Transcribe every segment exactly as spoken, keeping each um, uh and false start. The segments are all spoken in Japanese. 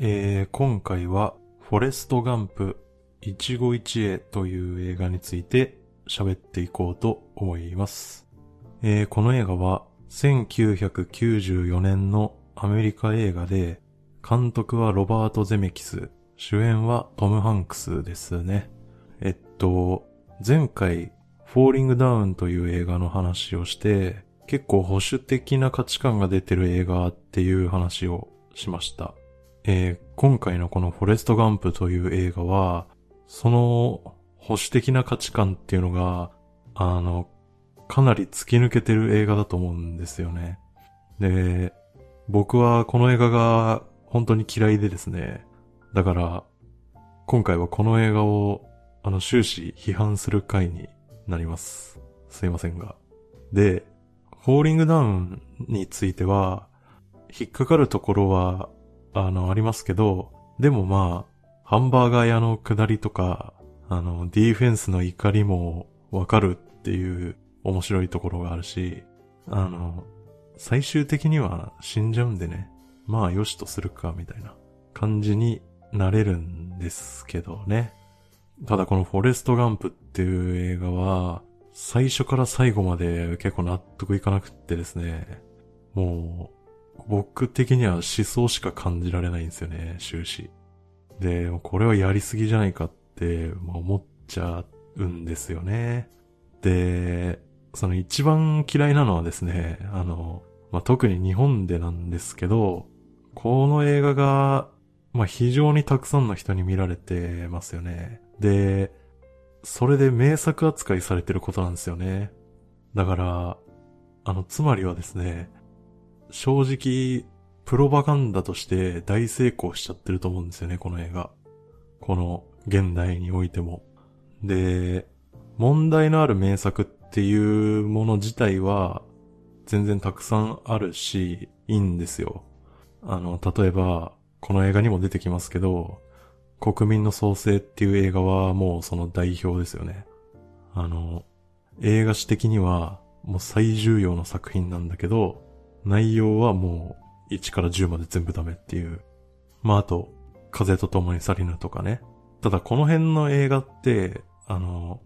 えー、今回はフォレストガンプ一期一会という映画について喋っていこうと思います。えー、この映画はせんきゅうひゃくきゅうじゅうよねんのアメリカ映画で、監督はロバート・ゼメキス、主演はトム・ハンクスですね。えっと、前回フォーリング・ダウンという映画の話をして、結構保守的な価値観が出てる映画っていう話をしました。えー、今回のこのフォレスト・ガンプという映画は、その保守的な価値観っていうのが、あの、かなり突き抜けてる映画だと思うんですよね。で、僕はこの映画が本当に嫌いでですね。だから、今回はこの映画を、あの、終始批判する回になります。すいませんが。で、フォーリングダウンについては、引っかかるところは、あの、ありますけど、でもまあ、ハンバーガー屋の下りとか、あの、ディフェンスの怒りもわかるっていう面白いところがあるし、あの、最終的には死んじゃうんでね、まあよしとするかみたいな感じになれるんですけどね。ただこのフォレストガンプっていう映画は、最初から最後まで結構納得いかなくってですね、もう、僕的には思想しか感じられないんですよね、終始。で、これはやりすぎじゃないかって、まあ、思っちゃうんですよね。で、その一番嫌いなのはですね、あの、まあ、特に日本でなんですけど、この映画が、まあ、非常にたくさんの人に見られてますよね。で、それで名作扱いされてることなんですよね。だから、あの、つまりはですね、正直、プロパガンダとして大成功しちゃってると思うんですよね、この映画。この現代においても。で、問題のある名作っていうもの自体は、全然たくさんあるし、いいんですよ。あの、例えば、この映画にも出てきますけど、国民の創生っていう映画はもうその代表ですよね。あの、映画史的にはもう最重要の作品なんだけど、内容はもういちからじゅうまで全部ダメっていう。まああと、風と共に去りぬとかね。ただこの辺の映画って、あの、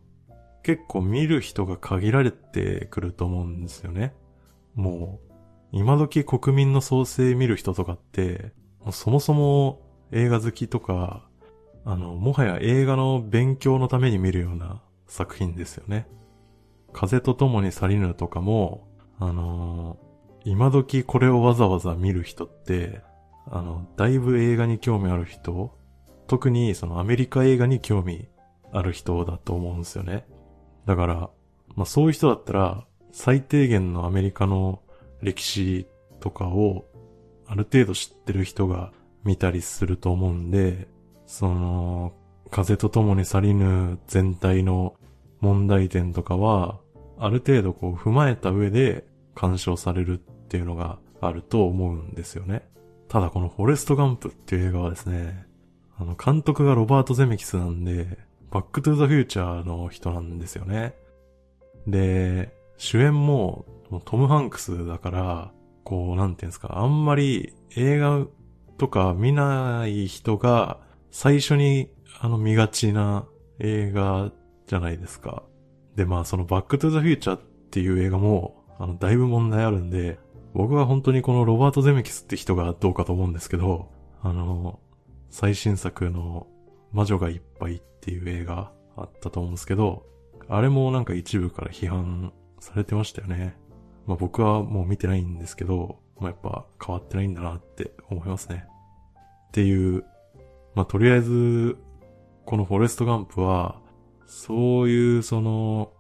結構見る人が限られてくると思うんですよね。もう、今時国民の創生見る人とかって、もうそもそも映画好きとか、あの、もはや映画の勉強のために見るような作品ですよね。風と共に去りぬとかも、あのー、今時これをわざわざ見る人って、あの、だいぶ映画に興味ある人、特にそのアメリカ映画に興味ある人だと思うんですよね。だから、まあそういう人だったら、最低限のアメリカの歴史とかを、ある程度知ってる人が見たりすると思うんで、その、風と共に去りぬ全体の問題点とかは、ある程度こう踏まえた上で、干渉されるっていうのがあると思うんですよね。ただこのフォレストガンプっていう映画はですね、あの監督がロバート・ゼメキスなんで、バックトゥーザ・フューチャーの人なんですよね。で、主演もトム・ハンクスだから、こうなんていうんですか、あんまり映画とか見ない人が最初にあの見がちな映画じゃないですか。で、まあそのバックトゥーザ・フューチャーっていう映画も、あの、だいぶ問題あるんで、僕は本当にこのロバート・ゼメキスって人がどうかと思うんですけど、あの、最新作の魔女がいっぱいっていう映画あったと思うんですけど、あれもなんか一部から批判されてましたよね。まあ僕はもう見てないんですけど、まあやっぱ変わってないんだなって思いますね。っていう、まあとりあえず、このフォレスト・ガンプは、そういうその、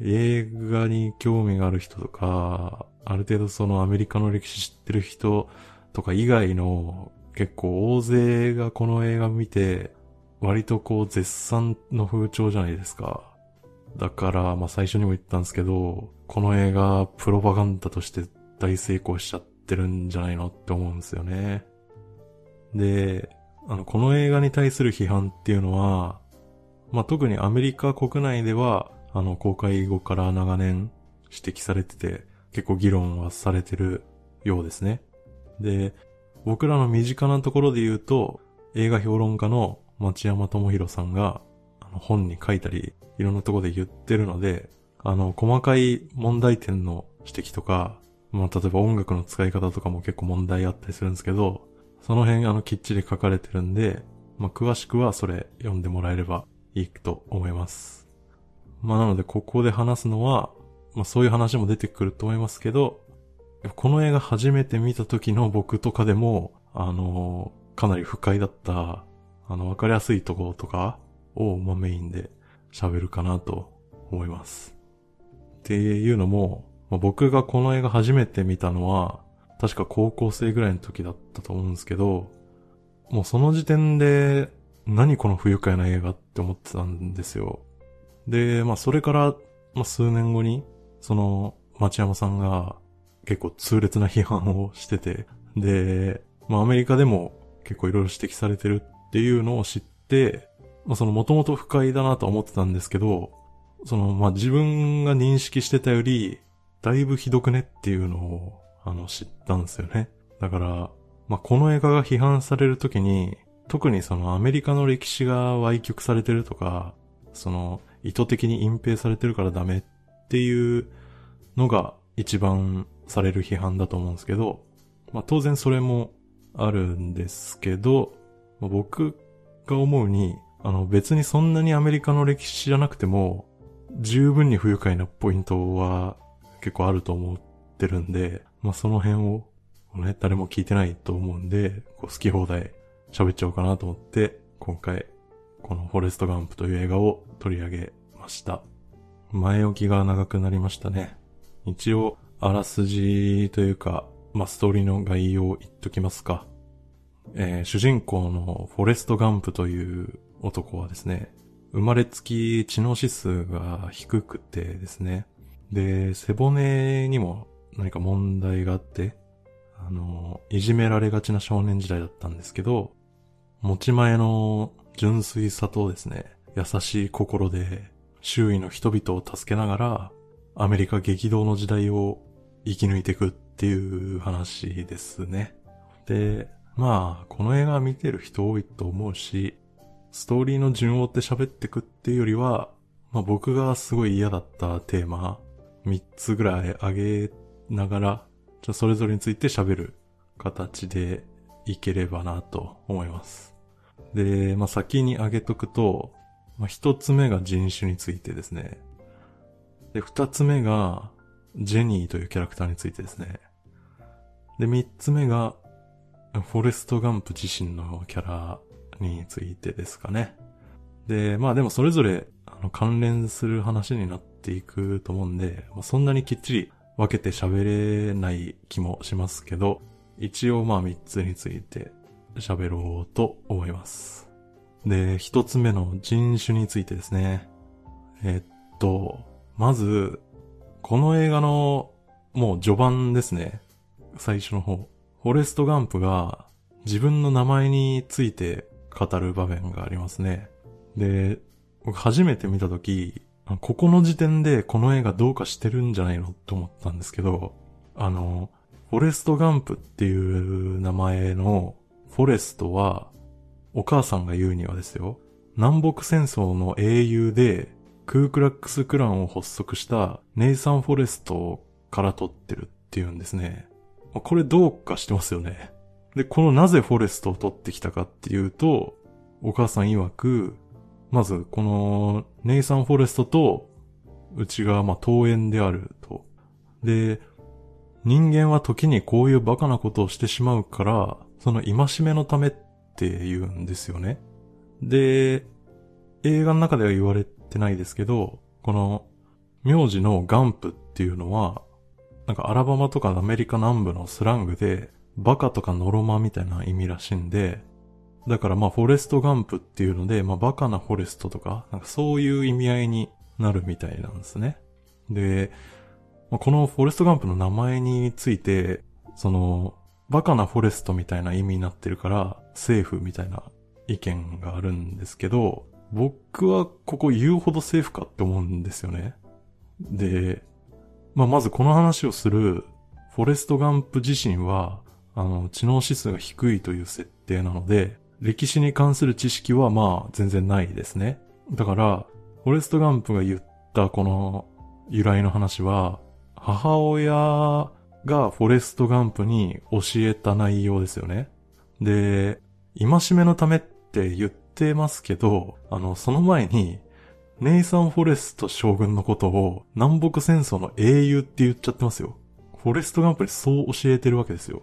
映画に興味がある人とか、ある程度そのアメリカの歴史知ってる人とか以外の結構大勢がこの映画見て、割とこう絶賛の風潮じゃないですか。だから、まあ最初にも言ったんですけど、この映画プロパガンダとして大成功しちゃってるんじゃないのって思うんですよね。で、あの、この映画に対する批判っていうのは、まあ特にアメリカ国内では、あの、公開後から長年指摘されてて、結構議論はされてるようですね。で、僕らの身近なところで言うと、映画評論家の町山智博さんが本に書いたり、いろんなところで言ってるので、あの、細かい問題点の指摘とか、まあ、例えば音楽の使い方とかも結構問題あったりするんですけど、その辺あのきっちり書かれてるんで、まあ、詳しくはそれ読んでもらえればいいと思います。まあ、なのでここで話すのは、まあ、そういう話も出てくると思いますけど、この映画初めて見た時の僕とかでも、あのー、かなり不快だった、あの、わかりやすいところとかを、まあ、メインで喋るかなと思います。っていうのも、まあ、僕がこの映画初めて見たのは、確か高校生ぐらいの時だったと思うんですけど、もうその時点で、何この不愉快な映画って思ってたんですよ。で、まあ、それから、まあ、数年後に、その、町山さんが、結構痛烈な批判をしてて、で、まあアメリカでも結構いろいろ指摘されてるっていうのを知って、まあその元々不快だなとは思ってたんですけど、そのまあ自分が認識してたより、だいぶひどくねっていうのを、あの知ったんですよね。だから、まあこの映画が批判されるときに、特にそのアメリカの歴史が歪曲されてるとか、その意図的に隠蔽されてるからダメっていうのが一番される批判だと思うんですけど、まあ当然それもあるんですけど、まあ、僕が思うに、あの別にそんなにアメリカの歴史じゃなくても、十分に不愉快なポイントは結構あると思ってるんで、まあその辺をね、誰も聞いてないと思うんで、こう好き放題喋っちゃおうかなと思って、今回このフォレストガンプという映画を取り上げました。前置きが長くなりましたね。一応、あらすじというか、まあ、ストーリーの概要を言っときますか、えー、主人公のフォレスト・ガンプという男はですね、生まれつき知能指数が低くてですね、で、背骨にも何か問題があって、あの、いじめられがちな少年時代だったんですけど、持ち前の純粋さとですね、優しい心で周囲の人々を助けながら、アメリカ激動の時代を生き抜いていくっていう話ですね。で、まあ、この映画見てる人多いと思うし、ストーリーの順を追って喋ってくっていうよりは、まあ僕がすごい嫌だったテーマ、みっつぐらい上げながら、じゃそれぞれについて喋る形でいければなと思います。で、まあ先に上げとくと、まあ一つ目が人種についてですね。で、二つ目が、ジェニーというキャラクターについてですね。で、三つ目が、フォレスト・ガンプ自身のキャラについてですかね。で、まあでもそれぞれ、あの、関連する話になっていくと思うんで、まあ、そんなにきっちり分けて喋れない気もしますけど、一応まあ三つについて喋ろうと思います。で、一つ目の人種についてですね。えっと、まず、この映画の、もう序盤ですね。最初の方。フォレスト・ガンプが自分の名前について語る場面がありますね。で、僕初めて見たとき、ここの時点でこの映画どうかしてるんじゃないのと思ったんですけど、あの、フォレスト・ガンプっていう名前のフォレストは、お母さんが言うにはですよ、南北戦争の英雄で、クークラックスクランを発足したネイサン・フォレストから取ってるっていうんですね。これどうかしてますよね。で、このなぜフォレストを取ってきたかっていうと、お母さん曰く、まずこのネイサン・フォレストとうちがまあ遠縁であると。で、人間は時にこういうバカなことをしてしまうから、その戒めのためって言うんですよね。で、映画の中では言われてないですけど、この名字のガンプっていうのはなんかアラバマとかアメリカ南部のスラングでバカとかノロマみたいな意味らしいんで、だからまあフォレストガンプっていうので、まあバカなフォレストとか、 なんかそういう意味合いになるみたいなんですね。で、このフォレストガンプの名前について、そのバカなフォレストみたいな意味になってるからセーフみたいな意見があるんですけど、僕はここ言うほどセーフかって思うんですよね。で、まあ、まずこの話をするフォレストガンプ自身はあの、知能指数が低いという設定なので、歴史に関する知識はまあ全然ないですね。だから、フォレストガンプが言ったこの由来の話は、母親がフォレストガンプに教えた内容ですよね。で、戒めのためって言ってますけど、あの、その前に、ネイサン・フォレスト将軍のことを南北戦争の英雄って言っちゃってますよ。フォレストガンプにそう教えてるわけですよ。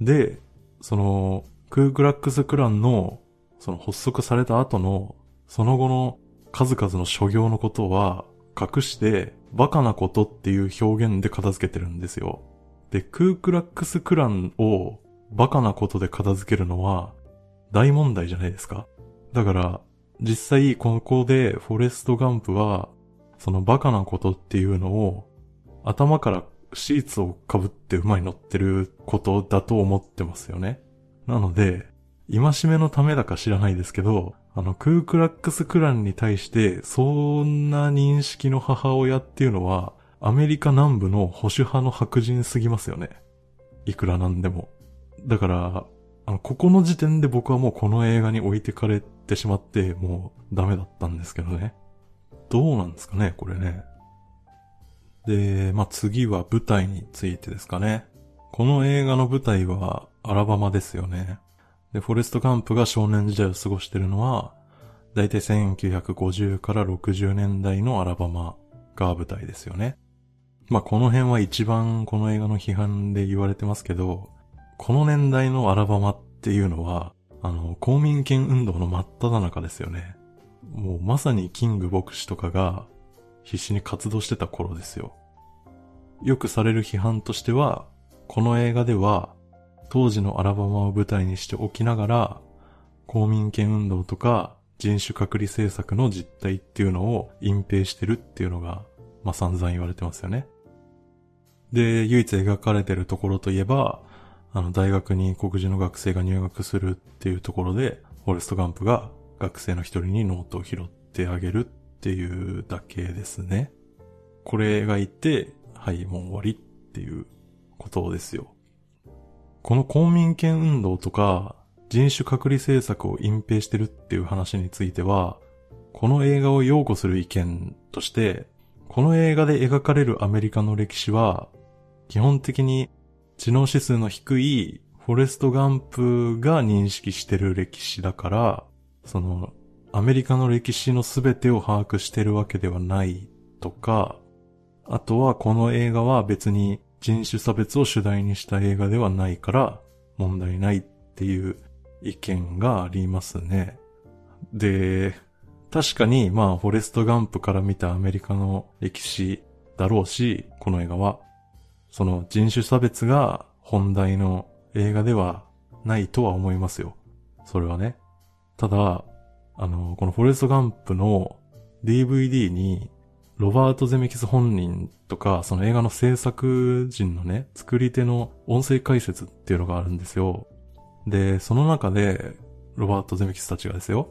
で、その、クークラックスクランの、その発足された後の、その後の数々の諸行のことは隠して、バカなことっていう表現で片付けてるんですよ。で、クークラックスクランをバカなことで片付けるのは大問題じゃないですか。だから、実際ここでフォレストガンプはそのバカなことっていうのを頭からシーツを被って馬に乗ってることだと思ってますよね。なので戒めのためだか知らないですけど、あのクークラックスクランに対してそんな認識の母親っていうのはアメリカ南部の保守派の白人すぎますよね。いくらなんでも。だからあのここの時点で僕はもうこの映画に置いてかれてしまってもうダメだったんですけどね。どうなんですかねこれね。で、まあ、次は舞台についてですかね。この映画の舞台はアラバマですよね。で、フォレスト・ガンプが少年時代を過ごしてるのはだいたいせんきゅうひゃくごじゅうからろくじゅうねんだいのアラバマが舞台ですよね。まあ、この辺は一番この映画の批判で言われてますけど、この年代のアラバマっていうのは、あの、公民権運動の真っ只中ですよね。もうまさにキング牧師とかが必死に活動してた頃ですよ。よくされる批判としては、この映画では当時のアラバマを舞台にしておきながら、公民権運動とか人種隔離政策の実態っていうのを隠蔽してるっていうのが、まあ、散々言われてますよね。で、唯一描かれてるところといえば、あの、大学に黒人の学生が入学するっていうところで、フォレストガンプが学生の一人にノートを拾ってあげるっていうだけですね。これ描いて、はい、もう終わりっていうことですよ。この公民権運動とか、人種隔離政策を隠蔽してるっていう話については、この映画を擁護する意見として、この映画で描かれるアメリカの歴史は、基本的に知能指数の低いフォレストガンプが認識してる歴史だから、そのアメリカの歴史の全てを把握してるわけではないとか、あとはこの映画は別に人種差別を主題にした映画ではないから問題ないっていう意見がありますね。で、確かにまあフォレストガンプから見たアメリカの歴史だろうし、この映画は。その人種差別が本題の映画ではないとは思いますよ。それはね。ただ、あの、このフォレストガンプの ディーブイディー にロバート・ゼメキス本人とか、その映画の制作人のね、作り手の音声解説っていうのがあるんですよ。で、その中でロバート・ゼメキスたちがですよ、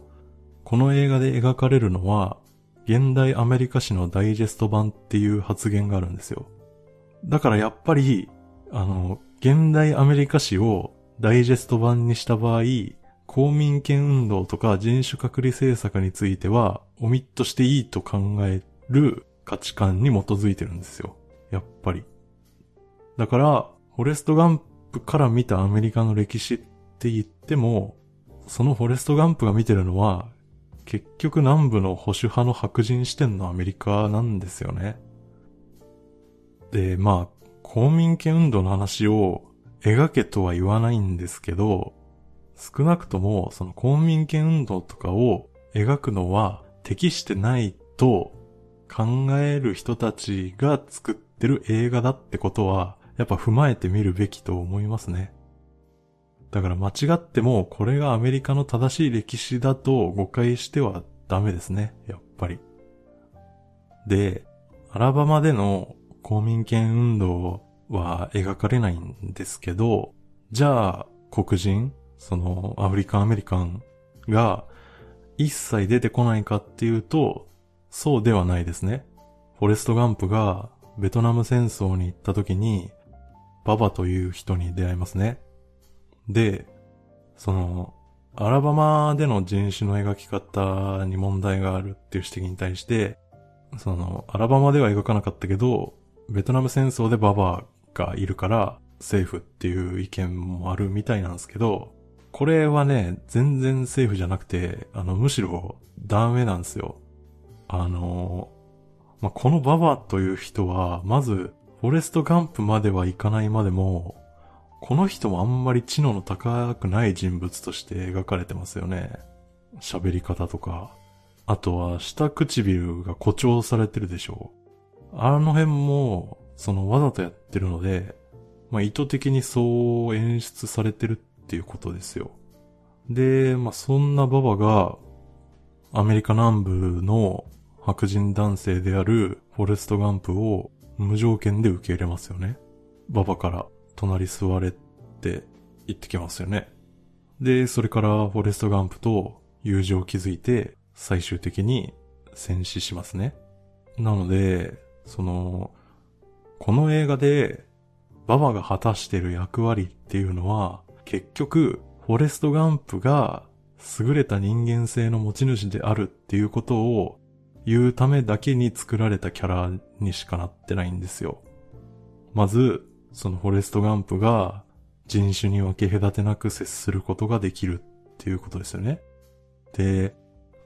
この映画で描かれるのは現代アメリカ史のダイジェスト版っていう発言があるんですよ。だからやっぱり、あの、現代アメリカ史をダイジェスト版にした場合、公民権運動とか人種隔離政策については、オミットしていいと考える価値観に基づいてるんですよ。やっぱり。だから、フォレストガンプから見たアメリカの歴史って言っても、そのフォレストガンプが見てるのは、結局南部の保守派の白人視点のアメリカなんですよね。で、まあ、公民権運動の話を描けとは言わないんですけど、少なくともその公民権運動とかを描くのは適してないと考える人たちが作ってる映画だってことは、やっぱ踏まえてみるべきと思いますね。だから間違ってもこれがアメリカの正しい歴史だと誤解してはダメですね、やっぱり。で、アラバマでの公民権運動は描かれないんですけど、じゃあ黒人、そのアフリカンアメリカンが一切出てこないかっていうと、そうではないですね。フォレストガンプがベトナム戦争に行った時にババという人に出会いますね。で、その、アラバマでの人種の描き方に問題があるっていう指摘に対して、その、アラバマでは描かなかったけど、ベトナム戦争でババアがいるから、政府っていう意見もあるみたいなんですけど、これはね、全然政府じゃなくて、あの、むしろ、ダメなんですよ。あの、まあ、このババアという人は、まず、フォレストガンプまではいかないまでも、この人もあんまり知能の高くない人物として描かれてますよね。喋り方とか。あとは、下唇が誇張されてるでしょう。あの辺も、その、わざとやってるので、まあ、意図的にそう演出されてるっていうことですよ。で、まあ、そんなババが、アメリカ南部の白人男性であるフォレスト・ガンプを無条件で受け入れますよね。ババから隣座れって言ってきますよね。で、それからフォレスト・ガンプと友情を築いて最終的に戦死しますね。なので、その、この映画でババが果たしている役割っていうのは、結局フォレスト・ガンプが優れた人間性の持ち主であるっていうことを言うためだけに作られたキャラにしかなってないんですよ。まず、そのフォレスト・ガンプが人種に分け隔てなく接することができるっていうことですよね。で、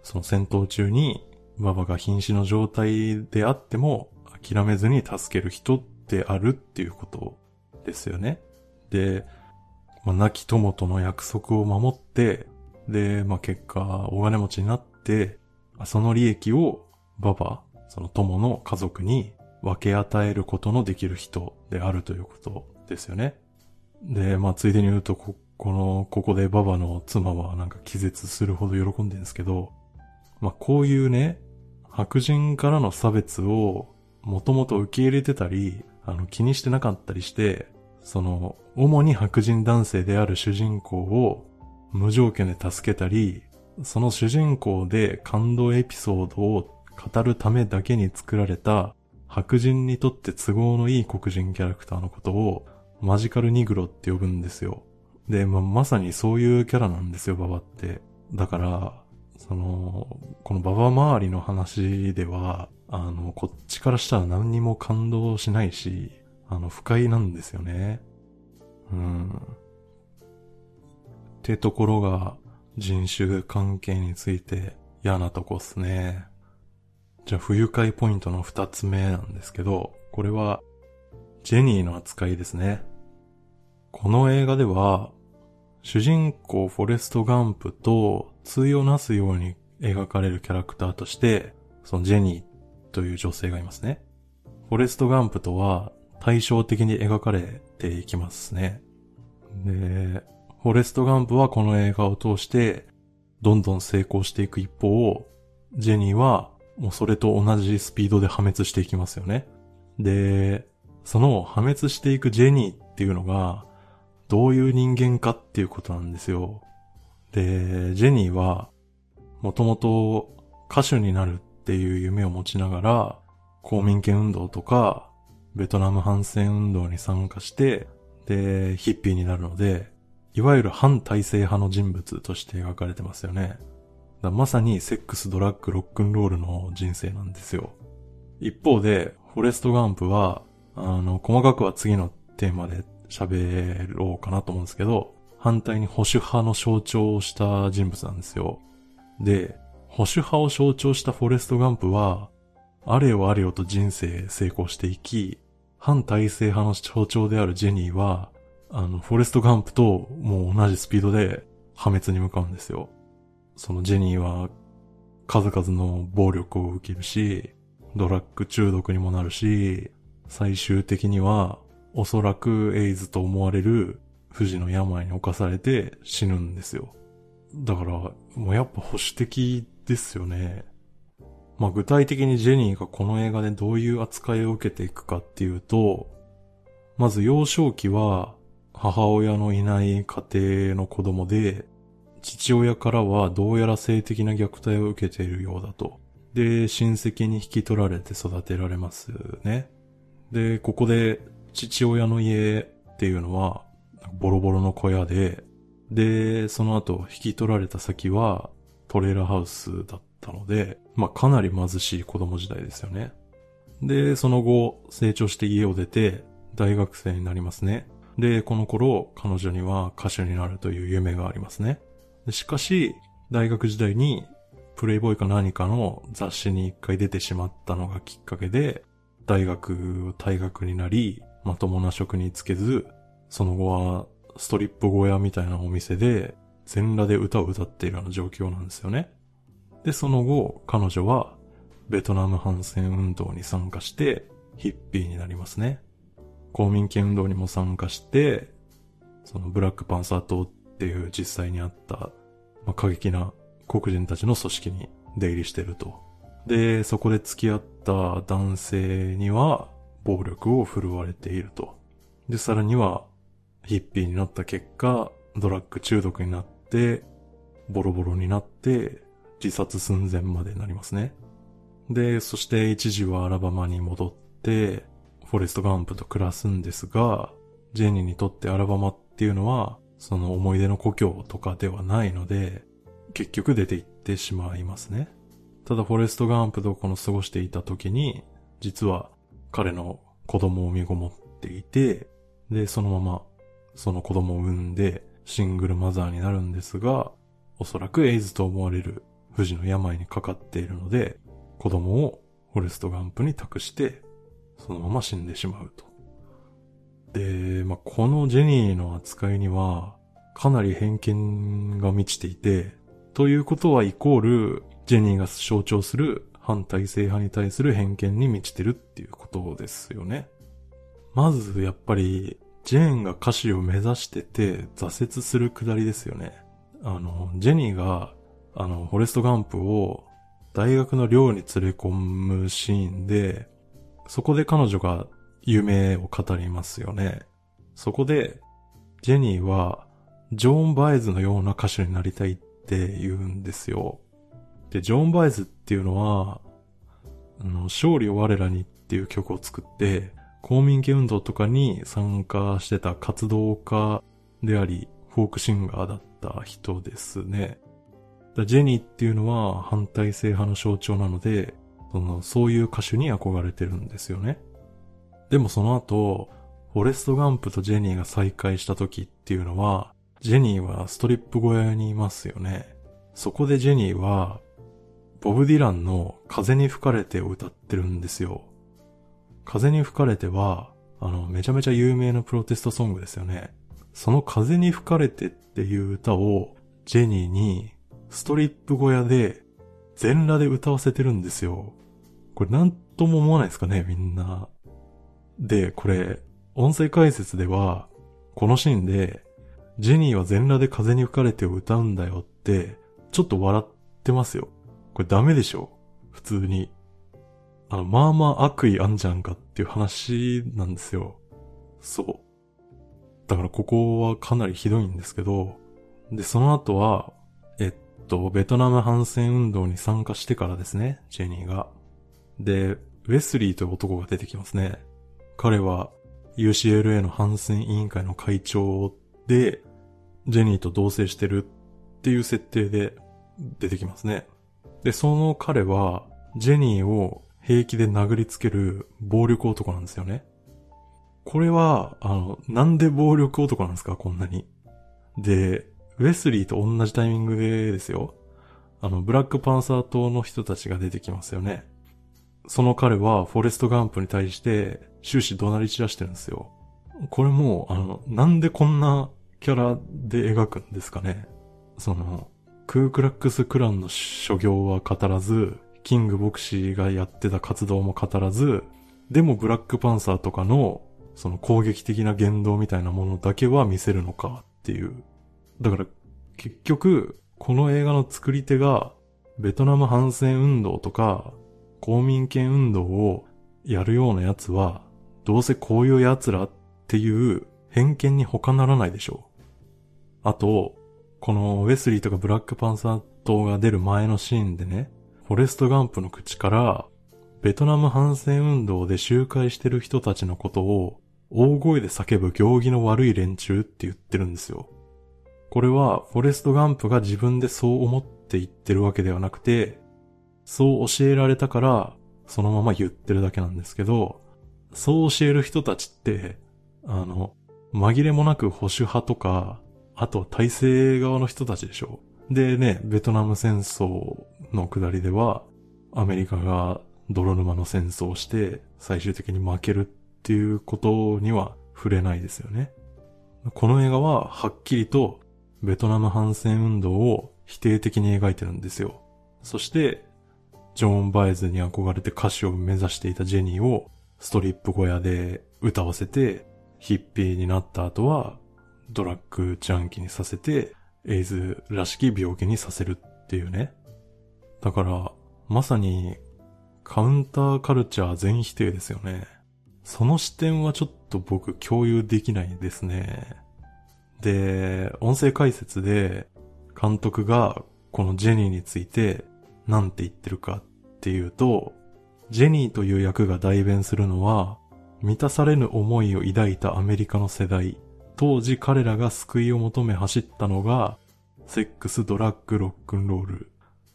その戦闘中にババが瀕死の状態であっても諦めずに助ける人であるっていうことですよね。で、まあ、亡き友との約束を守って、で、まあ、結果、大金持ちになって、その利益をババ、その友の家族に分け与えることのできる人であるということですよね。で、まあ、ついでに言うと、こ、この、ここでババの妻はなんか気絶するほど喜んでるんですけど、まあ、こういうね、白人からの差別をもともと受け入れてたり、あの、気にしてなかったりして、その、主に白人男性である主人公を無条件で助けたり、その主人公で感動エピソードを語るためだけに作られた白人にとって都合のいい黒人キャラクターのことをマジカルニグロって呼ぶんですよ。で、まあ、まさにそういうキャラなんですよ、ババって。だから、その、このババ周りの話では、あの、こっちからしたら何にも感動しないし、あの、不快なんですよね。うん。ってところが、人種関係について嫌なとこっすね。じゃあ、不愉快ポイントの二つ目なんですけど、これは、ジェニーの扱いですね。この映画では、主人公フォレスト・ガンプと対をなすように描かれるキャラクターとして、そのジェニーという女性がいますね。フォレスト・ガンプとは対照的に描かれていきますね。で、フォレスト・ガンプはこの映画を通してどんどん成功していく一方、ジェニーはもうそれと同じスピードで破滅していきますよね。で、その破滅していくジェニーっていうのがどういう人間かっていうことなんですよ。で、ジェニーはもともと歌手になるっていう夢を持ちながら公民権運動とかベトナム反戦運動に参加して、で、ヒッピーになるので、いわゆる反体制派の人物として描かれてますよね。だまさにセックス、ドラッグ、ロックンロールの人生なんですよ。一方で、フォレスト・ガンプは、あの、細かくは次のテーマで喋ろうかなと思うんですけど、反対に保守派の象徴をした人物なんですよ。で、保守派を象徴したフォレスト・ガンプは、あれよあれよと人生成功していき、反体制派の象徴であるジェニーは、あの、フォレスト・ガンプともう同じスピードで破滅に向かうんですよ。そのジェニーは数々の暴力を受けるし、ドラッグ中毒にもなるし、最終的にはおそらくエイズと思われる不治の病に侵されて死ぬんですよ。だから、もうやっぱ保守的ですよね。まあ具体的にジェニーがこの映画でどういう扱いを受けていくかっていうと、まず幼少期は、母親のいない家庭の子供で、父親からはどうやら性的な虐待を受けているようだと。で、親戚に引き取られて育てられますね。で、ここで父親の家っていうのはボロボロの小屋で、で、その後引き取られた先はトレーラーハウスだったので、まあかなり貧しい子供時代ですよね。で、その後成長して家を出て大学生になりますね。で、この頃彼女には歌手になるという夢がありますね。しかし大学時代にプレイボーイか何かの雑誌に一回出てしまったのがきっかけで、大学を退学になり、まともな職に就けず、その後はストリップ小屋みたいなお店で全裸で歌を歌っているような状況なんですよね。で、その後彼女はベトナム反戦運動に参加してヒッピーになりますね。公民権運動にも参加して、そのブラックパンサー党っていう実際にあった、まあ、過激な黒人たちの組織に出入りしてると。で、そこで付き合った男性には暴力を振るわれていると。で、さらにはヒッピーになった結果、ドラッグ中毒になって、ボロボロになって、自殺寸前までなりますね。で、そして一時はアラバマに戻って、フォレストガンプと暮らすんですが、ジェニーにとってアラバマっていうのは、その思い出の故郷とかではないので、結局出て行ってしまいますね。ただフォレストガンプとこの過ごしていた時に、実は彼の子供を身ごもっていて、で、そのままその子供を産んでシングルマザーになるんですが、おそらくエイズと思われる不治の病にかかっているので、子供をフォレストガンプに託して、そのまま死んでしまうと。で、まあ、このジェニーの扱いにはかなり偏見が満ちていて、ということはイコールジェニーが象徴する反体制派に対する偏見に満ちてるっていうことですよね。まずやっぱりジェーンが歌手を目指してて挫折するくだりですよね。あのジェニーがあのフォレストガンプを大学の寮に連れ込むシーンで、そこで彼女が夢を語りますよね。そこでジェニーはジョーン・バイズのような歌手になりたいって言うんですよ。で、ジョーン・バイズっていうのはあの勝利を我らにっていう曲を作って公民権運動とかに参加してた活動家でありフォークシンガーだった人ですね。だジェニーっていうのは反体制派の象徴なので、そのそういう歌手に憧れてるんですよね。でもその後フォレストガンプとジェニーが再会した時っていうのは、ジェニーはストリップ小屋にいますよね。そこでジェニーはボブ・ディランの風に吹かれてを歌ってるんですよ。風に吹かれてはあのめちゃめちゃ有名なプロテストソングですよね。その風に吹かれてっていう歌をジェニーにストリップ小屋で全裸で歌わせてるんですよ。これなんとも思わないですかね、みんな。で、これ、音声解説では、このシーンで、ジェニーは全裸で風に吹かれてを歌うんだよって、ちょっと笑ってますよ。これダメでしょ、普通に。あの、まあまあ悪意あんじゃんかっていう話なんですよ。そう。だからここはかなりひどいんですけど、で、その後は、えっと、ベトナム反戦運動に参加してからですね、ジェニーが。で、ウェスリーという男が出てきますね。彼は ユーシーエルエー の反戦委員会の会長で、ジェニーと同棲してるっていう設定で出てきますね。で、その彼はジェニーを平気で殴りつける暴力男なんですよね。これは、あの、なんで暴力男なんですか、こんなに。で、ウェスリーと同じタイミングでですよ。あの、ブラックパンサー党の人たちが出てきますよね。その彼はフォレストガンプに対して終始怒鳴り散らしてるんですよ。これもう、あの、なんでこんなキャラで描くんですかね。その、クークラックスクランの所業は語らず、キング牧師がやってた活動も語らず、でもブラックパンサーとかの、その攻撃的な言動みたいなものだけは見せるのかっていう。だから、結局、この映画の作り手が、ベトナム反戦運動とか、公民権運動をやるようなやつはどうせこういうやつらっていう偏見に他ならないでしょう。あと、このウェスリーとかブラックパンサー党が出る前のシーンでね、フォレストガンプの口からベトナム反戦運動で集会してる人たちのことを大声で叫ぶ行儀の悪い連中って言ってるんですよ。これはフォレスト・ガンプが自分でそう思って言ってるわけではなくて、そう教えられたからそのまま言ってるだけなんですけど、そう教える人たちって、あの、紛れもなく保守派とか、あと体制側の人たちでしょ。でね、ベトナム戦争の下りでは、アメリカが泥沼の戦争をして最終的に負けるっていうことには触れないですよね。この映画ははっきりとベトナム反戦運動を否定的に描いてるんですよ。そして、ジョーン・バエズに憧れて歌手を目指していたジェニーをストリップ小屋で歌わせて、ヒッピーになった後はドラッグジャンキーにさせて、エイズらしき病気にさせるっていうね。だからまさにカウンターカルチャー全否定ですよね。その視点はちょっと僕共有できないですね。で、音声解説で監督がこのジェニーについてなんて言ってるかっていうと、ジェニーという役が代弁するのは、満たされぬ思いを抱いたアメリカの世代、当時彼らが救いを求め走ったのがセックス、ドラッグ、ロックンロール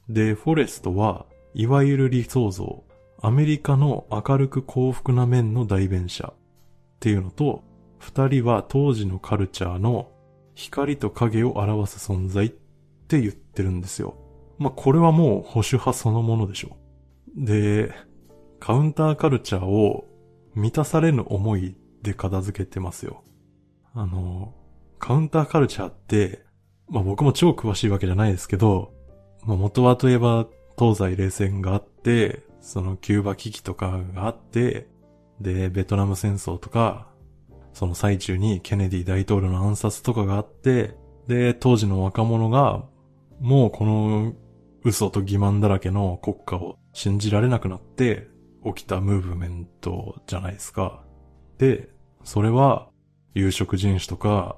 で、フォレストはいわゆる理想像、アメリカの明るく幸福な面の代弁者っていうのと、二人は当時のカルチャーの光と影を表す存在って言ってるんですよ。まあ、これはもう保守派そのものでしょ。で、カウンターカルチャーを満たされぬ思いで片付けてますよ。あの、カウンターカルチャーって、まあ、僕も超詳しいわけじゃないですけど、まあ、元はといえば東西冷戦があって、そのキューバ危機とかがあって、で、ベトナム戦争とか、その最中にケネディ大統領の暗殺とかがあって、で、当時の若者がもうこの嘘と欺瞞だらけの国家を信じられなくなって起きたムーブメントじゃないですか。で、それは有色人種とか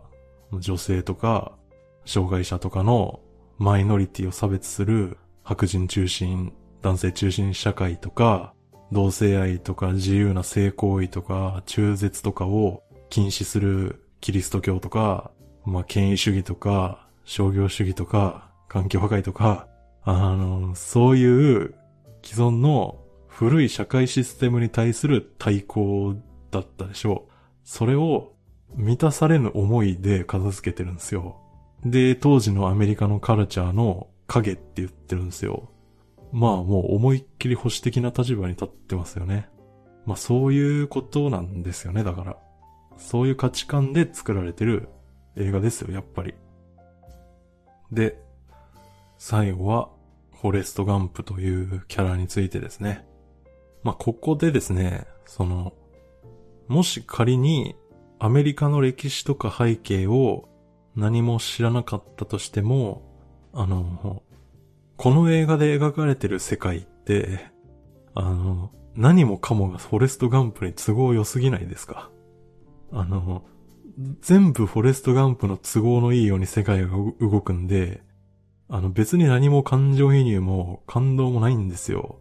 女性とか障害者とかのマイノリティを差別する白人中心、男性中心社会とか、同性愛とか自由な性行為とか中絶とかを禁止するキリスト教とか、まあ、権威主義とか商業主義とか環境破壊とか、あの、そういう既存の古い社会システムに対する対抗だったでしょう。それを満たされぬ思いで片付けてるんですよ。で、当時のアメリカのカルチャーの影って言ってるんですよ。まあもう思いっきり保守的な立場に立ってますよね。まあそういうことなんですよね、だから。そういう価値観で作られてる映画ですよ、やっぱり。で、最後はフォレスト・ガンプというキャラについてですね。まあ、ここでですね、その、もし仮にアメリカの歴史とか背景を何も知らなかったとしても、あの、この映画で描かれてる世界って、あの、何もかもがフォレスト・ガンプに都合良すぎないですか。あの、全部フォレスト・ガンプの都合のいいように世界が動くんで、あの別に何も感情移入も感動もないんですよ。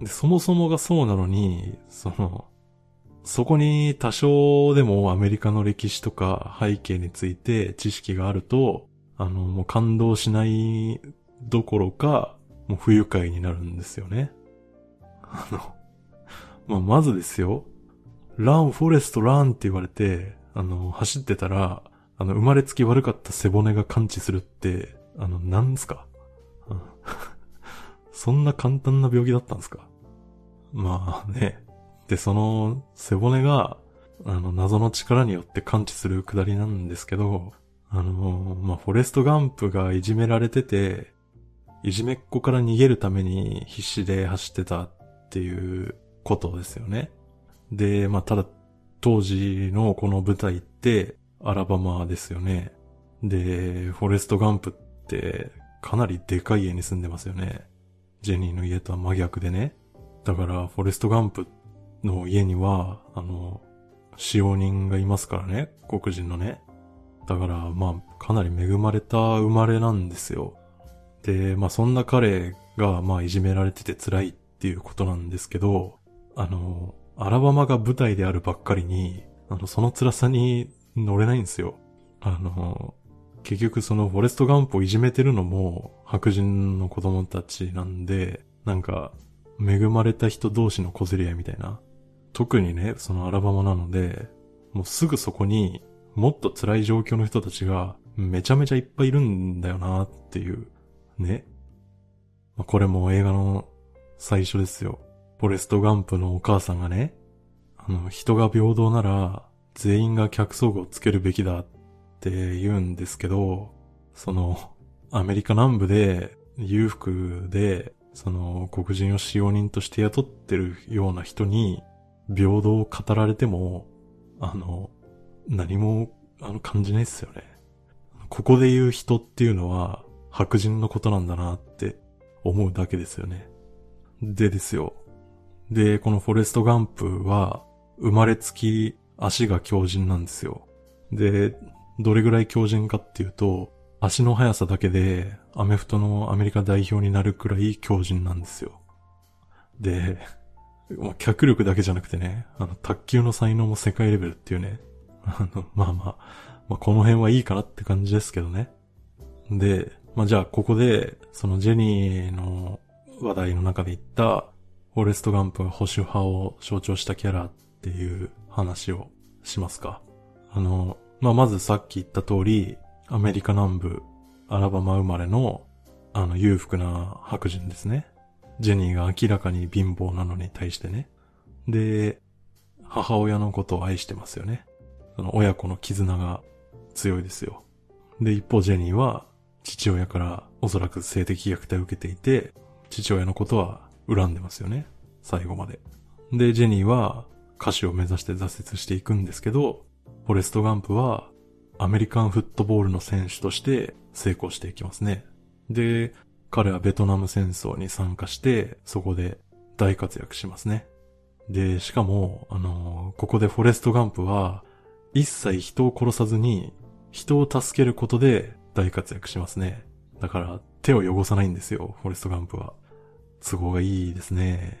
で、そもそもがそうなのに、その、そこに多少でもアメリカの歴史とか背景について知識があると、あの、もう感動しないどころか、もう不愉快になるんですよね。あの、まあ、まずですよ。ランフォレストランって言われて、あの、走ってたら、あの、生まれつき悪かった背骨が感知するって、あの、なんですかそんな簡単な病気だったんですか。まあね。で、その背骨が、あの、謎の力によって感知するくだりなんですけど、あの、まあ、フォレスト・ガンプがいじめられてて、いじめっ子から逃げるために必死で走ってたっていうことですよね。で、まあ、ただ、当時のこの舞台って、アラバマですよね。で、フォレスト・ガンプって、ってかなりでかい家に住んでますよね。ジェニーの家とは真逆でね。だからフォレスト・ガンプの家にはあの使用人がいますからね、黒人のね。だからまあかなり恵まれた生まれなんですよ。で、まあそんな彼がまあいじめられてて辛いっていうことなんですけど、あのアラバマが舞台であるばっかりに、あのその辛さに乗れないんですよ。あの結局そのフォレストガンプをいじめてるのも白人の子供たちなんで、なんか恵まれた人同士の小競り合いみたいな。特にね、そのアラバマなので、もうすぐそこにもっと辛い状況の人たちがめちゃめちゃいっぱいいるんだよなっていうね。まあ、これも映画の最初ですよ。フォレストガンプのお母さんがね、あの人が平等なら全員が客層をつけるべきだって言うんですけど、そのアメリカ南部で裕福でその黒人を使用人として雇ってるような人に平等を語られてもあの何もあの感じないっすよね。ここで言う人っていうのは白人のことなんだなって思うだけですよね。でですよ。で、このフォレストガンプは生まれつき足が強靭なんですよ。で、どれぐらい強靭かっていうと、足の速さだけでアメフトのアメリカ代表になるくらい強靭なんですよ。で、脚力だけじゃなくてね、あの卓球の才能も世界レベルっていうね、あのまあまあ、まあ、この辺はいいかなって感じですけどね。で、まあじゃあここでそのジェニーの話題の中で言ったフォレストガンプが保守派を象徴したキャラっていう話をしますか。あの、まあ、まずさっき言った通り、アメリカ南部、アラバマ生まれの、あの、裕福な白人ですね。ジェニーが明らかに貧乏なのに対してね。で、母親のことを愛してますよね。その親子の絆が強いですよ。で、一方ジェニーは、父親からおそらく性的虐待を受けていて、父親のことは、恨んでますよね。最後まで。で、ジェニーは歌手を目指して挫折していくんですけど、フォレストガンプはアメリカンフットボールの選手として成功していきますね。で、彼はベトナム戦争に参加して、そこで大活躍しますね。で、しかも、あのー、ここでフォレストガンプは一切人を殺さずに人を助けることで大活躍しますね。だから手を汚さないんですよ、フォレストガンプは。都合がいいですね。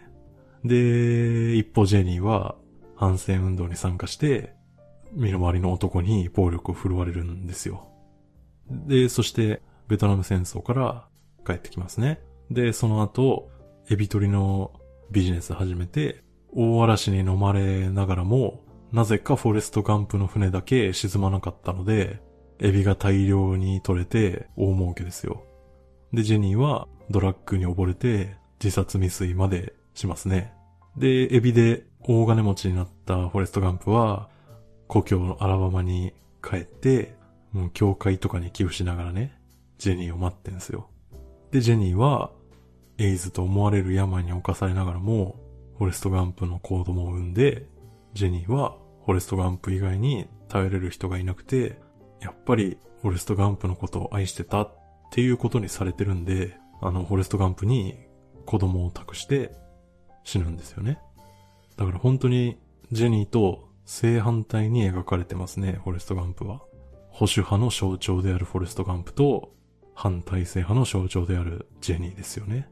で、一方ジェニーは反戦運動に参加して身の回りの男に暴力を振るわれるんですよ。で、そしてベトナム戦争から帰ってきますね。で、その後エビ取りのビジネス始めて大嵐に飲まれながらもなぜかフォレストガンプの船だけ沈まなかったのでエビが大量に取れて大儲けですよ。で、ジェニーはドラッグに溺れて自殺未遂までしますね。で、エビで大金持ちになったフォレストガンプは故郷のアラバマに帰ってもう教会とかに寄付しながらね、ジェニーを待ってんですよ。で、ジェニーはエイズと思われる病に侵されながらもフォレストガンプの子供を産んで、ジェニーはフォレストガンプ以外に頼れる人がいなくて、やっぱりフォレストガンプのことを愛してたっていうことにされてるんで、あのフォレストガンプに子供を託して死ぬんですよね。だから本当にジェニーと正反対に描かれてますね、フォレストガンプは。保守派の象徴であるフォレストガンプと反体制派の象徴であるジェニーですよね。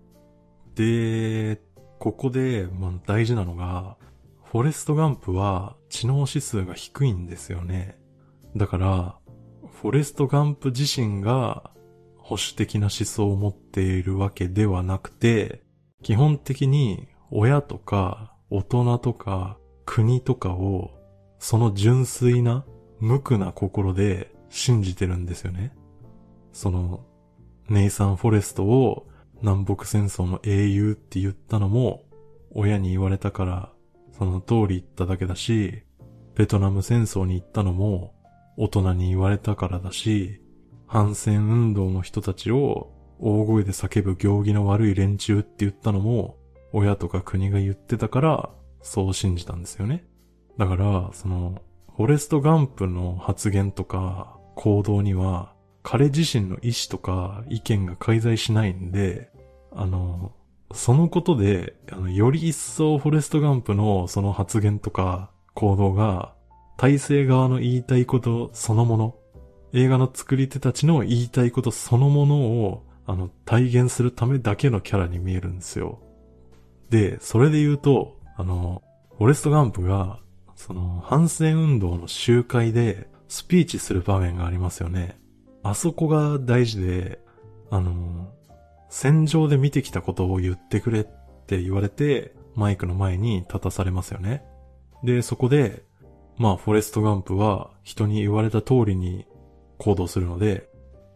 で、ここでまあ大事なのが、フォレストガンプは知能指数が低いんですよね。だからフォレストガンプ自身が保守的な思想を持っているわけではなくて、基本的に親とか大人とか国とかをその純粋な無垢な心で信じてるんですよね。そのネイサン・フォレストを南北戦争の英雄って言ったのも親に言われたからその通り言っただけだし、ベトナム戦争に行ったのも大人に言われたからだし、反戦運動の人たちを大声で叫ぶ行儀の悪い連中って言ったのも親とか国が言ってたからそう信じたんですよね。だからそのフォレストガンプの発言とか行動には彼自身の意思とか意見が介在しないんで、あのそのことであのより一層フォレストガンプのその発言とか行動が体制側の言いたいことそのもの、映画の作り手たちの言いたいことそのものをあの体現するためだけのキャラに見えるんですよ。で、それで言うと、あのフォレストガンプがその反戦運動の集会でスピーチする場面がありますよね。あそこが大事で、あの、戦場で見てきたことを言ってくれって言われて、マイクの前に立たされますよね。で、そこで、まあ、フォレストガンプは人に言われた通りに行動するので、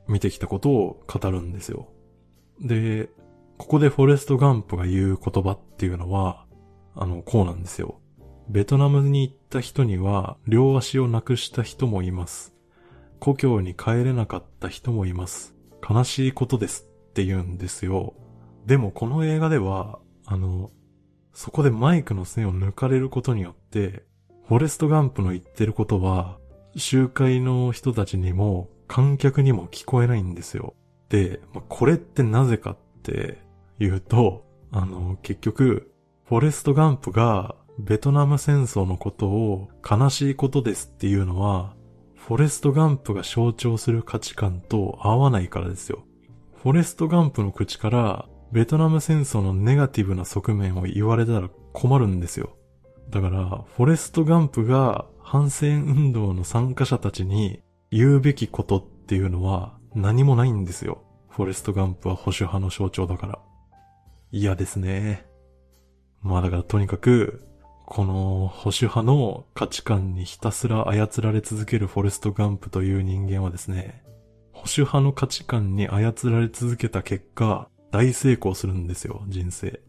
見てきたことを語るんですよ。で、ここでフォレストガンプが言う言葉っていうのは、あの、こうなんですよ。ベトナムに行った人には、両足をなくした人もいます。故郷に帰れなかった人もいます。悲しいことですって言うんですよ。でもこの映画では、あの、そこでマイクの線を抜かれることによって、フォレストガンプの言ってることは、集会の人たちにも観客にも聞こえないんですよ。で、まあ、これってなぜかって言うと、あの、結局、フォレストガンプがベトナム戦争のことを悲しいことですっていうのは、フォレストガンプが象徴する価値観と合わないからですよ。フォレストガンプの口からベトナム戦争のネガティブな側面を言われたら困るんですよ。だからフォレストガンプが反戦運動の参加者たちに言うべきことっていうのは何もないんですよ。フォレストガンプは保守派の象徴だから。嫌ですね。まあだからとにかく、この保守派の価値観にひたすら操られ続けるフォレストガンプという人間はですね、保守派の価値観に操られ続けた結果、大成功するんですよ、人生。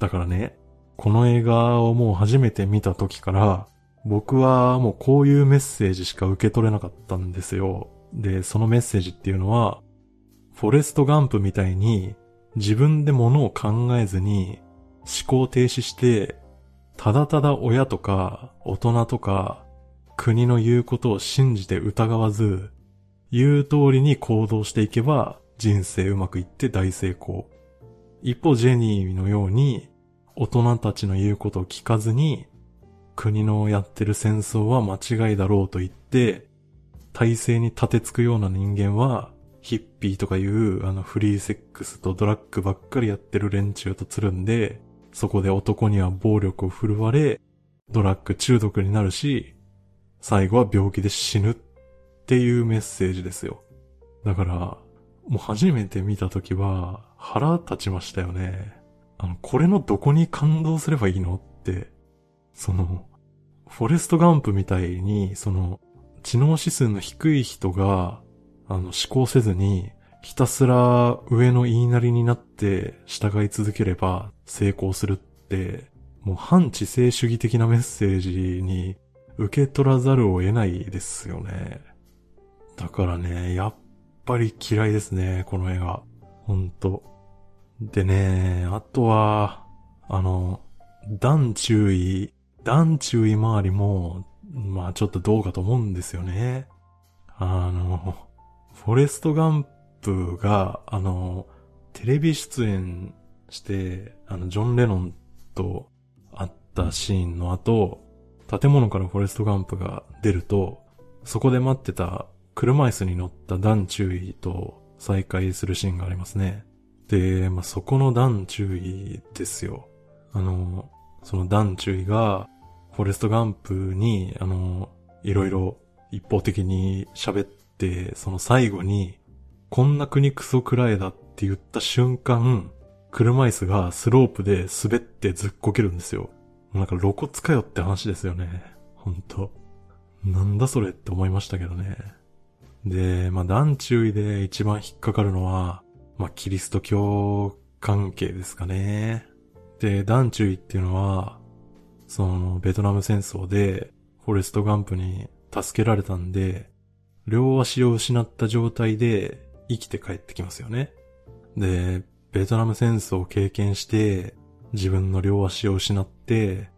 だからね、この映画をもう初めて見た時から、僕はもうこういうメッセージしか受け取れなかったんですよ。で、そのメッセージっていうのは、フォレストガンプみたいに自分で物を考えずに思考停止して、ただただ親とか大人とか国の言うことを信じて疑わず言う通りに行動していけば人生うまくいって大成功。一方ジェニーのように大人たちの言うことを聞かずに国のやってる戦争は間違いだろうと言って体制に立てつくような人間はヒッピーとかいうあのフリーセックスとドラッグばっかりやってる連中とつるんでそこで男には暴力を振るわれ、ドラッグ中毒になるし、最後は病気で死ぬっていうメッセージですよ。だから、もう初めて見た時は腹立ちましたよね。あの、これのどこに感動すればいいのって、その、フォレストガンプみたいに、その、知能指数の低い人が、あの、思考せずに、ひたすら上の言いなりになって従い続ければ成功するってもう反知性主義的なメッセージに受け取らざるを得ないですよね。だからね、やっぱり嫌いですね、この映画。ほんと。でね、あとはあの団注意団注意回りもまあちょっとどうかと思うんですよね。あのフォレストガンプがあのテレビ出演してあのジョン・レノンと会ったシーンの後、建物からフォレストガンプが出るとそこで待ってた車椅子に乗ったダン・チュウイと再会するシーンがありますね。で、まあ、そこのダン・チュウイですよ。あのそのダン・チュウイがフォレストガンプにあのいろいろ一方的に喋ってその最後にこんな国クソくらえだって言った瞬間、車椅子がスロープで滑ってずっこけるんですよ。なんか露骨かよって話ですよね。ほんと。なんだそれって思いましたけどね。で、まあ、団注意で一番引っかかるのは、まあ、キリスト教関係ですかね。で、団注意っていうのは、その、ベトナム戦争で、フォレストガンプに助けられたんで、両足を失った状態で、生きて帰ってきますよね。で、ベトナム戦争を経験して、自分の両足を失って、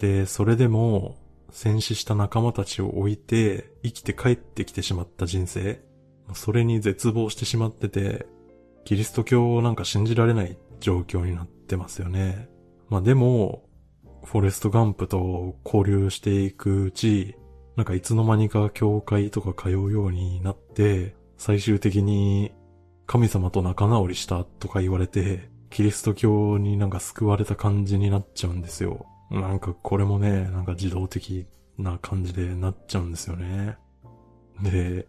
で、それでも戦死した仲間たちを置いて生きて帰ってきてしまった人生。それに絶望してしまってて、キリスト教をなんか信じられない状況になってますよね。まあでも、フォレストガンプと交流していくうち、なんかいつの間にか教会とか通うようになって、最終的に神様と仲直りしたとか言われてキリスト教になんか救われた感じになっちゃうんですよ。なんかこれもね、なんか自動的な感じでなっちゃうんですよね。で、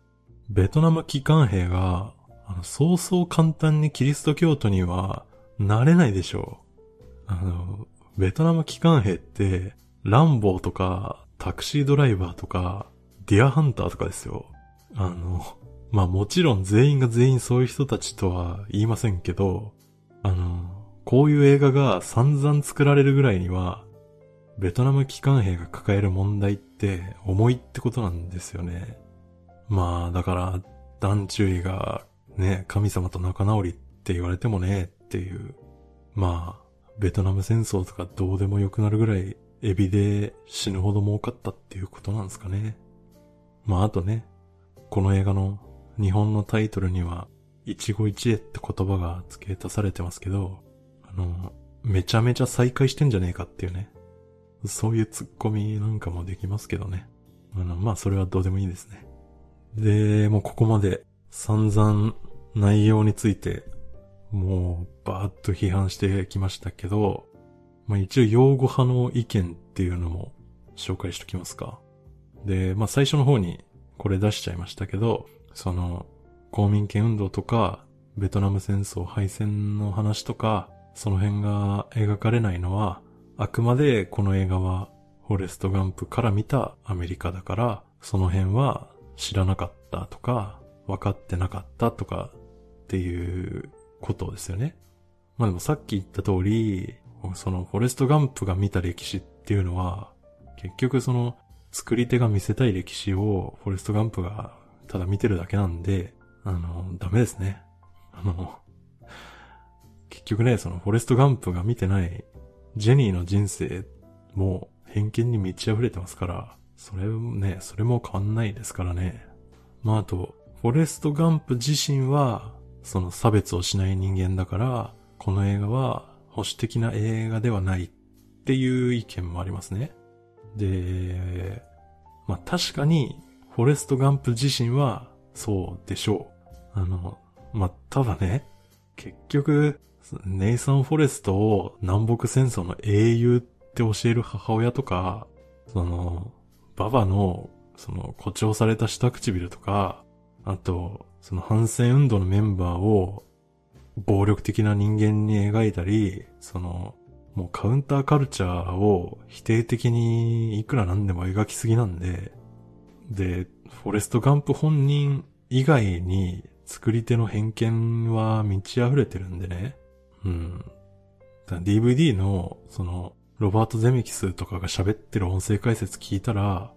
ベトナム帰還兵が、あのそうそう簡単にキリスト教徒にはなれないでしょう。あの、ベトナム帰還兵って、ランボーとか、タクシードライバーとか、ディアハンターとかですよ。あの、まあ、もちろん全員が全員そういう人たちとは言いませんけど、あの、こういう映画が散々作られるぐらいには、ベトナム帰還兵が抱える問題って重いってことなんですよね。まあ、だから、ダン・チュイが、ね、神様と仲直りって言われてもね、っていう。まあ、ベトナム戦争とかどうでもよくなるぐらい、エビで死ぬほど儲かったっていうことなんですかね。まあ、あとね、この映画の日本のタイトルには、一期一会って言葉が付け足されてますけど、あの、めちゃめちゃ再会してんじゃねえかっていうね。そういうツッコミなんかもできますけどね。あの、まあ、それはどうでもいいですね。で、もうここまで散々内容についてもうバーッと批判してきましたけど、まあ、一応擁護派の意見っていうのも紹介しときますか。で、まあ、最初の方にこれ出しちゃいましたけど、その公民権運動とかベトナム戦争敗戦の話とかその辺が描かれないのはあくまでこの映画はフォレスト・ガンプから見たアメリカだから、その辺は知らなかったとか分かってなかったとかっていうことですよね。まあでもさっき言った通り、そのフォレスト・ガンプが見た歴史っていうのは結局その作り手が見せたい歴史をフォレスト・ガンプがただ見てるだけなんで、あのダメですね。あの結局ね、そのフォレスト・ガンプが見てないジェニーの人生も偏見に満ち溢れてますから、それね、それも変わんないですからね。まああと、フォレスト・ガンプ自身は、その差別をしない人間だから、この映画は保守的な映画ではないっていう意見もありますね。で、まあ確かに、フォレスト・ガンプ自身はそうでしょう。あの、まあただね、結局、ネイサン・フォレストを南北戦争の英雄って教える母親とか、その、ババの、その、誇張された下唇とか、あと、その反戦運動のメンバーを、暴力的な人間に描いたり、その、もうカウンターカルチャーを否定的にいくらなんでも描きすぎなんで、で、フォレスト・ガンプ本人以外に作り手の偏見は満ち溢れてるんでね。うん。ディーブイディー の、その、ロバート・ゼメキスとかが喋ってる音声解説聞いたら、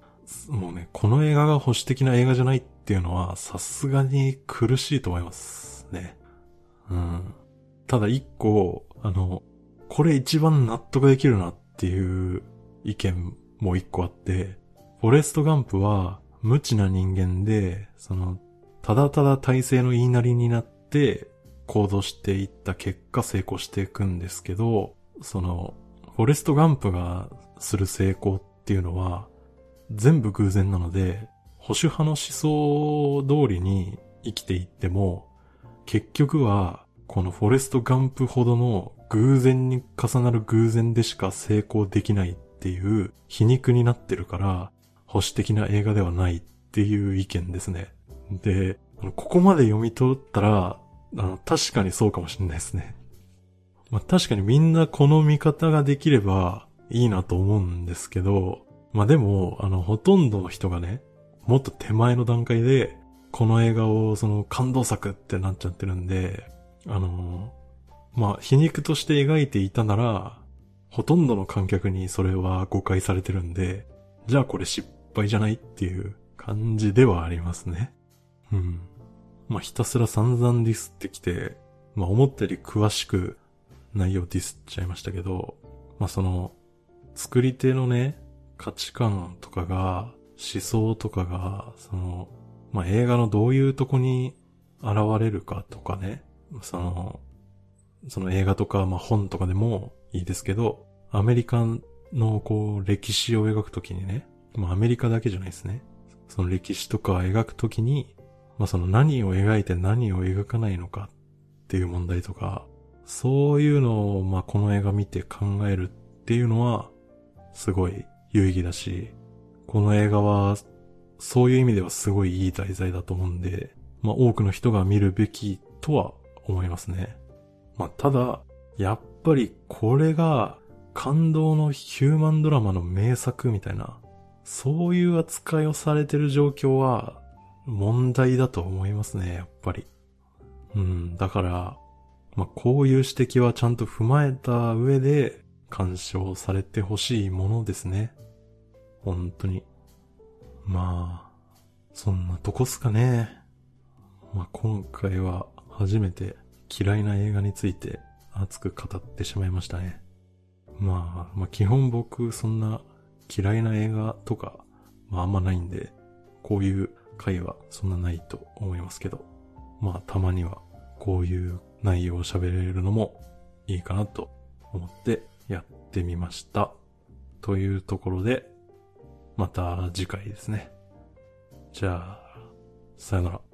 もうね、この映画が保守的な映画じゃないっていうのはさすがに苦しいと思いますね。うん。ただ一個、あの、これ一番納得できるなっていう意見も一個あって、フォレスト・ガンプは無知な人間で、その、ただただ体制の言いなりになって行動していった結果成功していくんですけど、その、フォレスト・ガンプがする成功っていうのは全部偶然なので、保守派の思想通りに生きていっても結局はこのフォレスト・ガンプほどの偶然に重なる偶然でしか成功できないっていう皮肉になってるから、保守的な映画ではないっていう意見ですね。で、ここまで読み取ったら、あの確かにそうかもしれないですね。まあ、確かにみんなこの見方ができればいいなと思うんですけど、まあ、でも、あの、ほとんどの人がね、もっと手前の段階で、この映画をその感動作ってなっちゃってるんで、あの、まあ、皮肉として描いていたなら、ほとんどの観客にそれは誤解されてるんで、じゃあこれ失敗じゃないっていう感じではありますね。うん。まあ、ひたすら散々ディスってきて、まあ、思ったより詳しく、内容ディスっちゃいましたけど、まあ、その、作り手のね、価値観とかが、思想とかが、その、まあ、映画のどういうとこに現れるかとかね、その、その映画とか、まあ、本とかでもいいですけど、アメリカのこう、歴史を描くときにね、まあ、アメリカだけじゃないですね。その歴史とか描くときに、まあ、その何を描いて何を描かないのかっていう問題とか、そういうのを、まあ、この映画見て考えるっていうのは、すごい有意義だし、この映画は、そういう意味ではすごいいい題材だと思うんで、まあ多くの人が見るべきとは思いますね。まあただ、やっぱりこれが感動のヒューマンドラマの名作みたいな、そういう扱いをされてる状況は問題だと思いますね、やっぱり。うん、だから、まあこういう指摘はちゃんと踏まえた上で鑑賞されてほしいものですね。本当に。まあ、そんなとこっすかね。まあ今回は初めて嫌いな映画について熱く語ってしまいましたね。まあ、まあ基本僕そんな嫌いな映画とか、まああんまないんで、こういう回はそんなないと思いますけど、まあたまにはこういう内容を喋れるのもいいかなと思ってやってみました。というところで、また次回ですね。じゃあ、さよなら。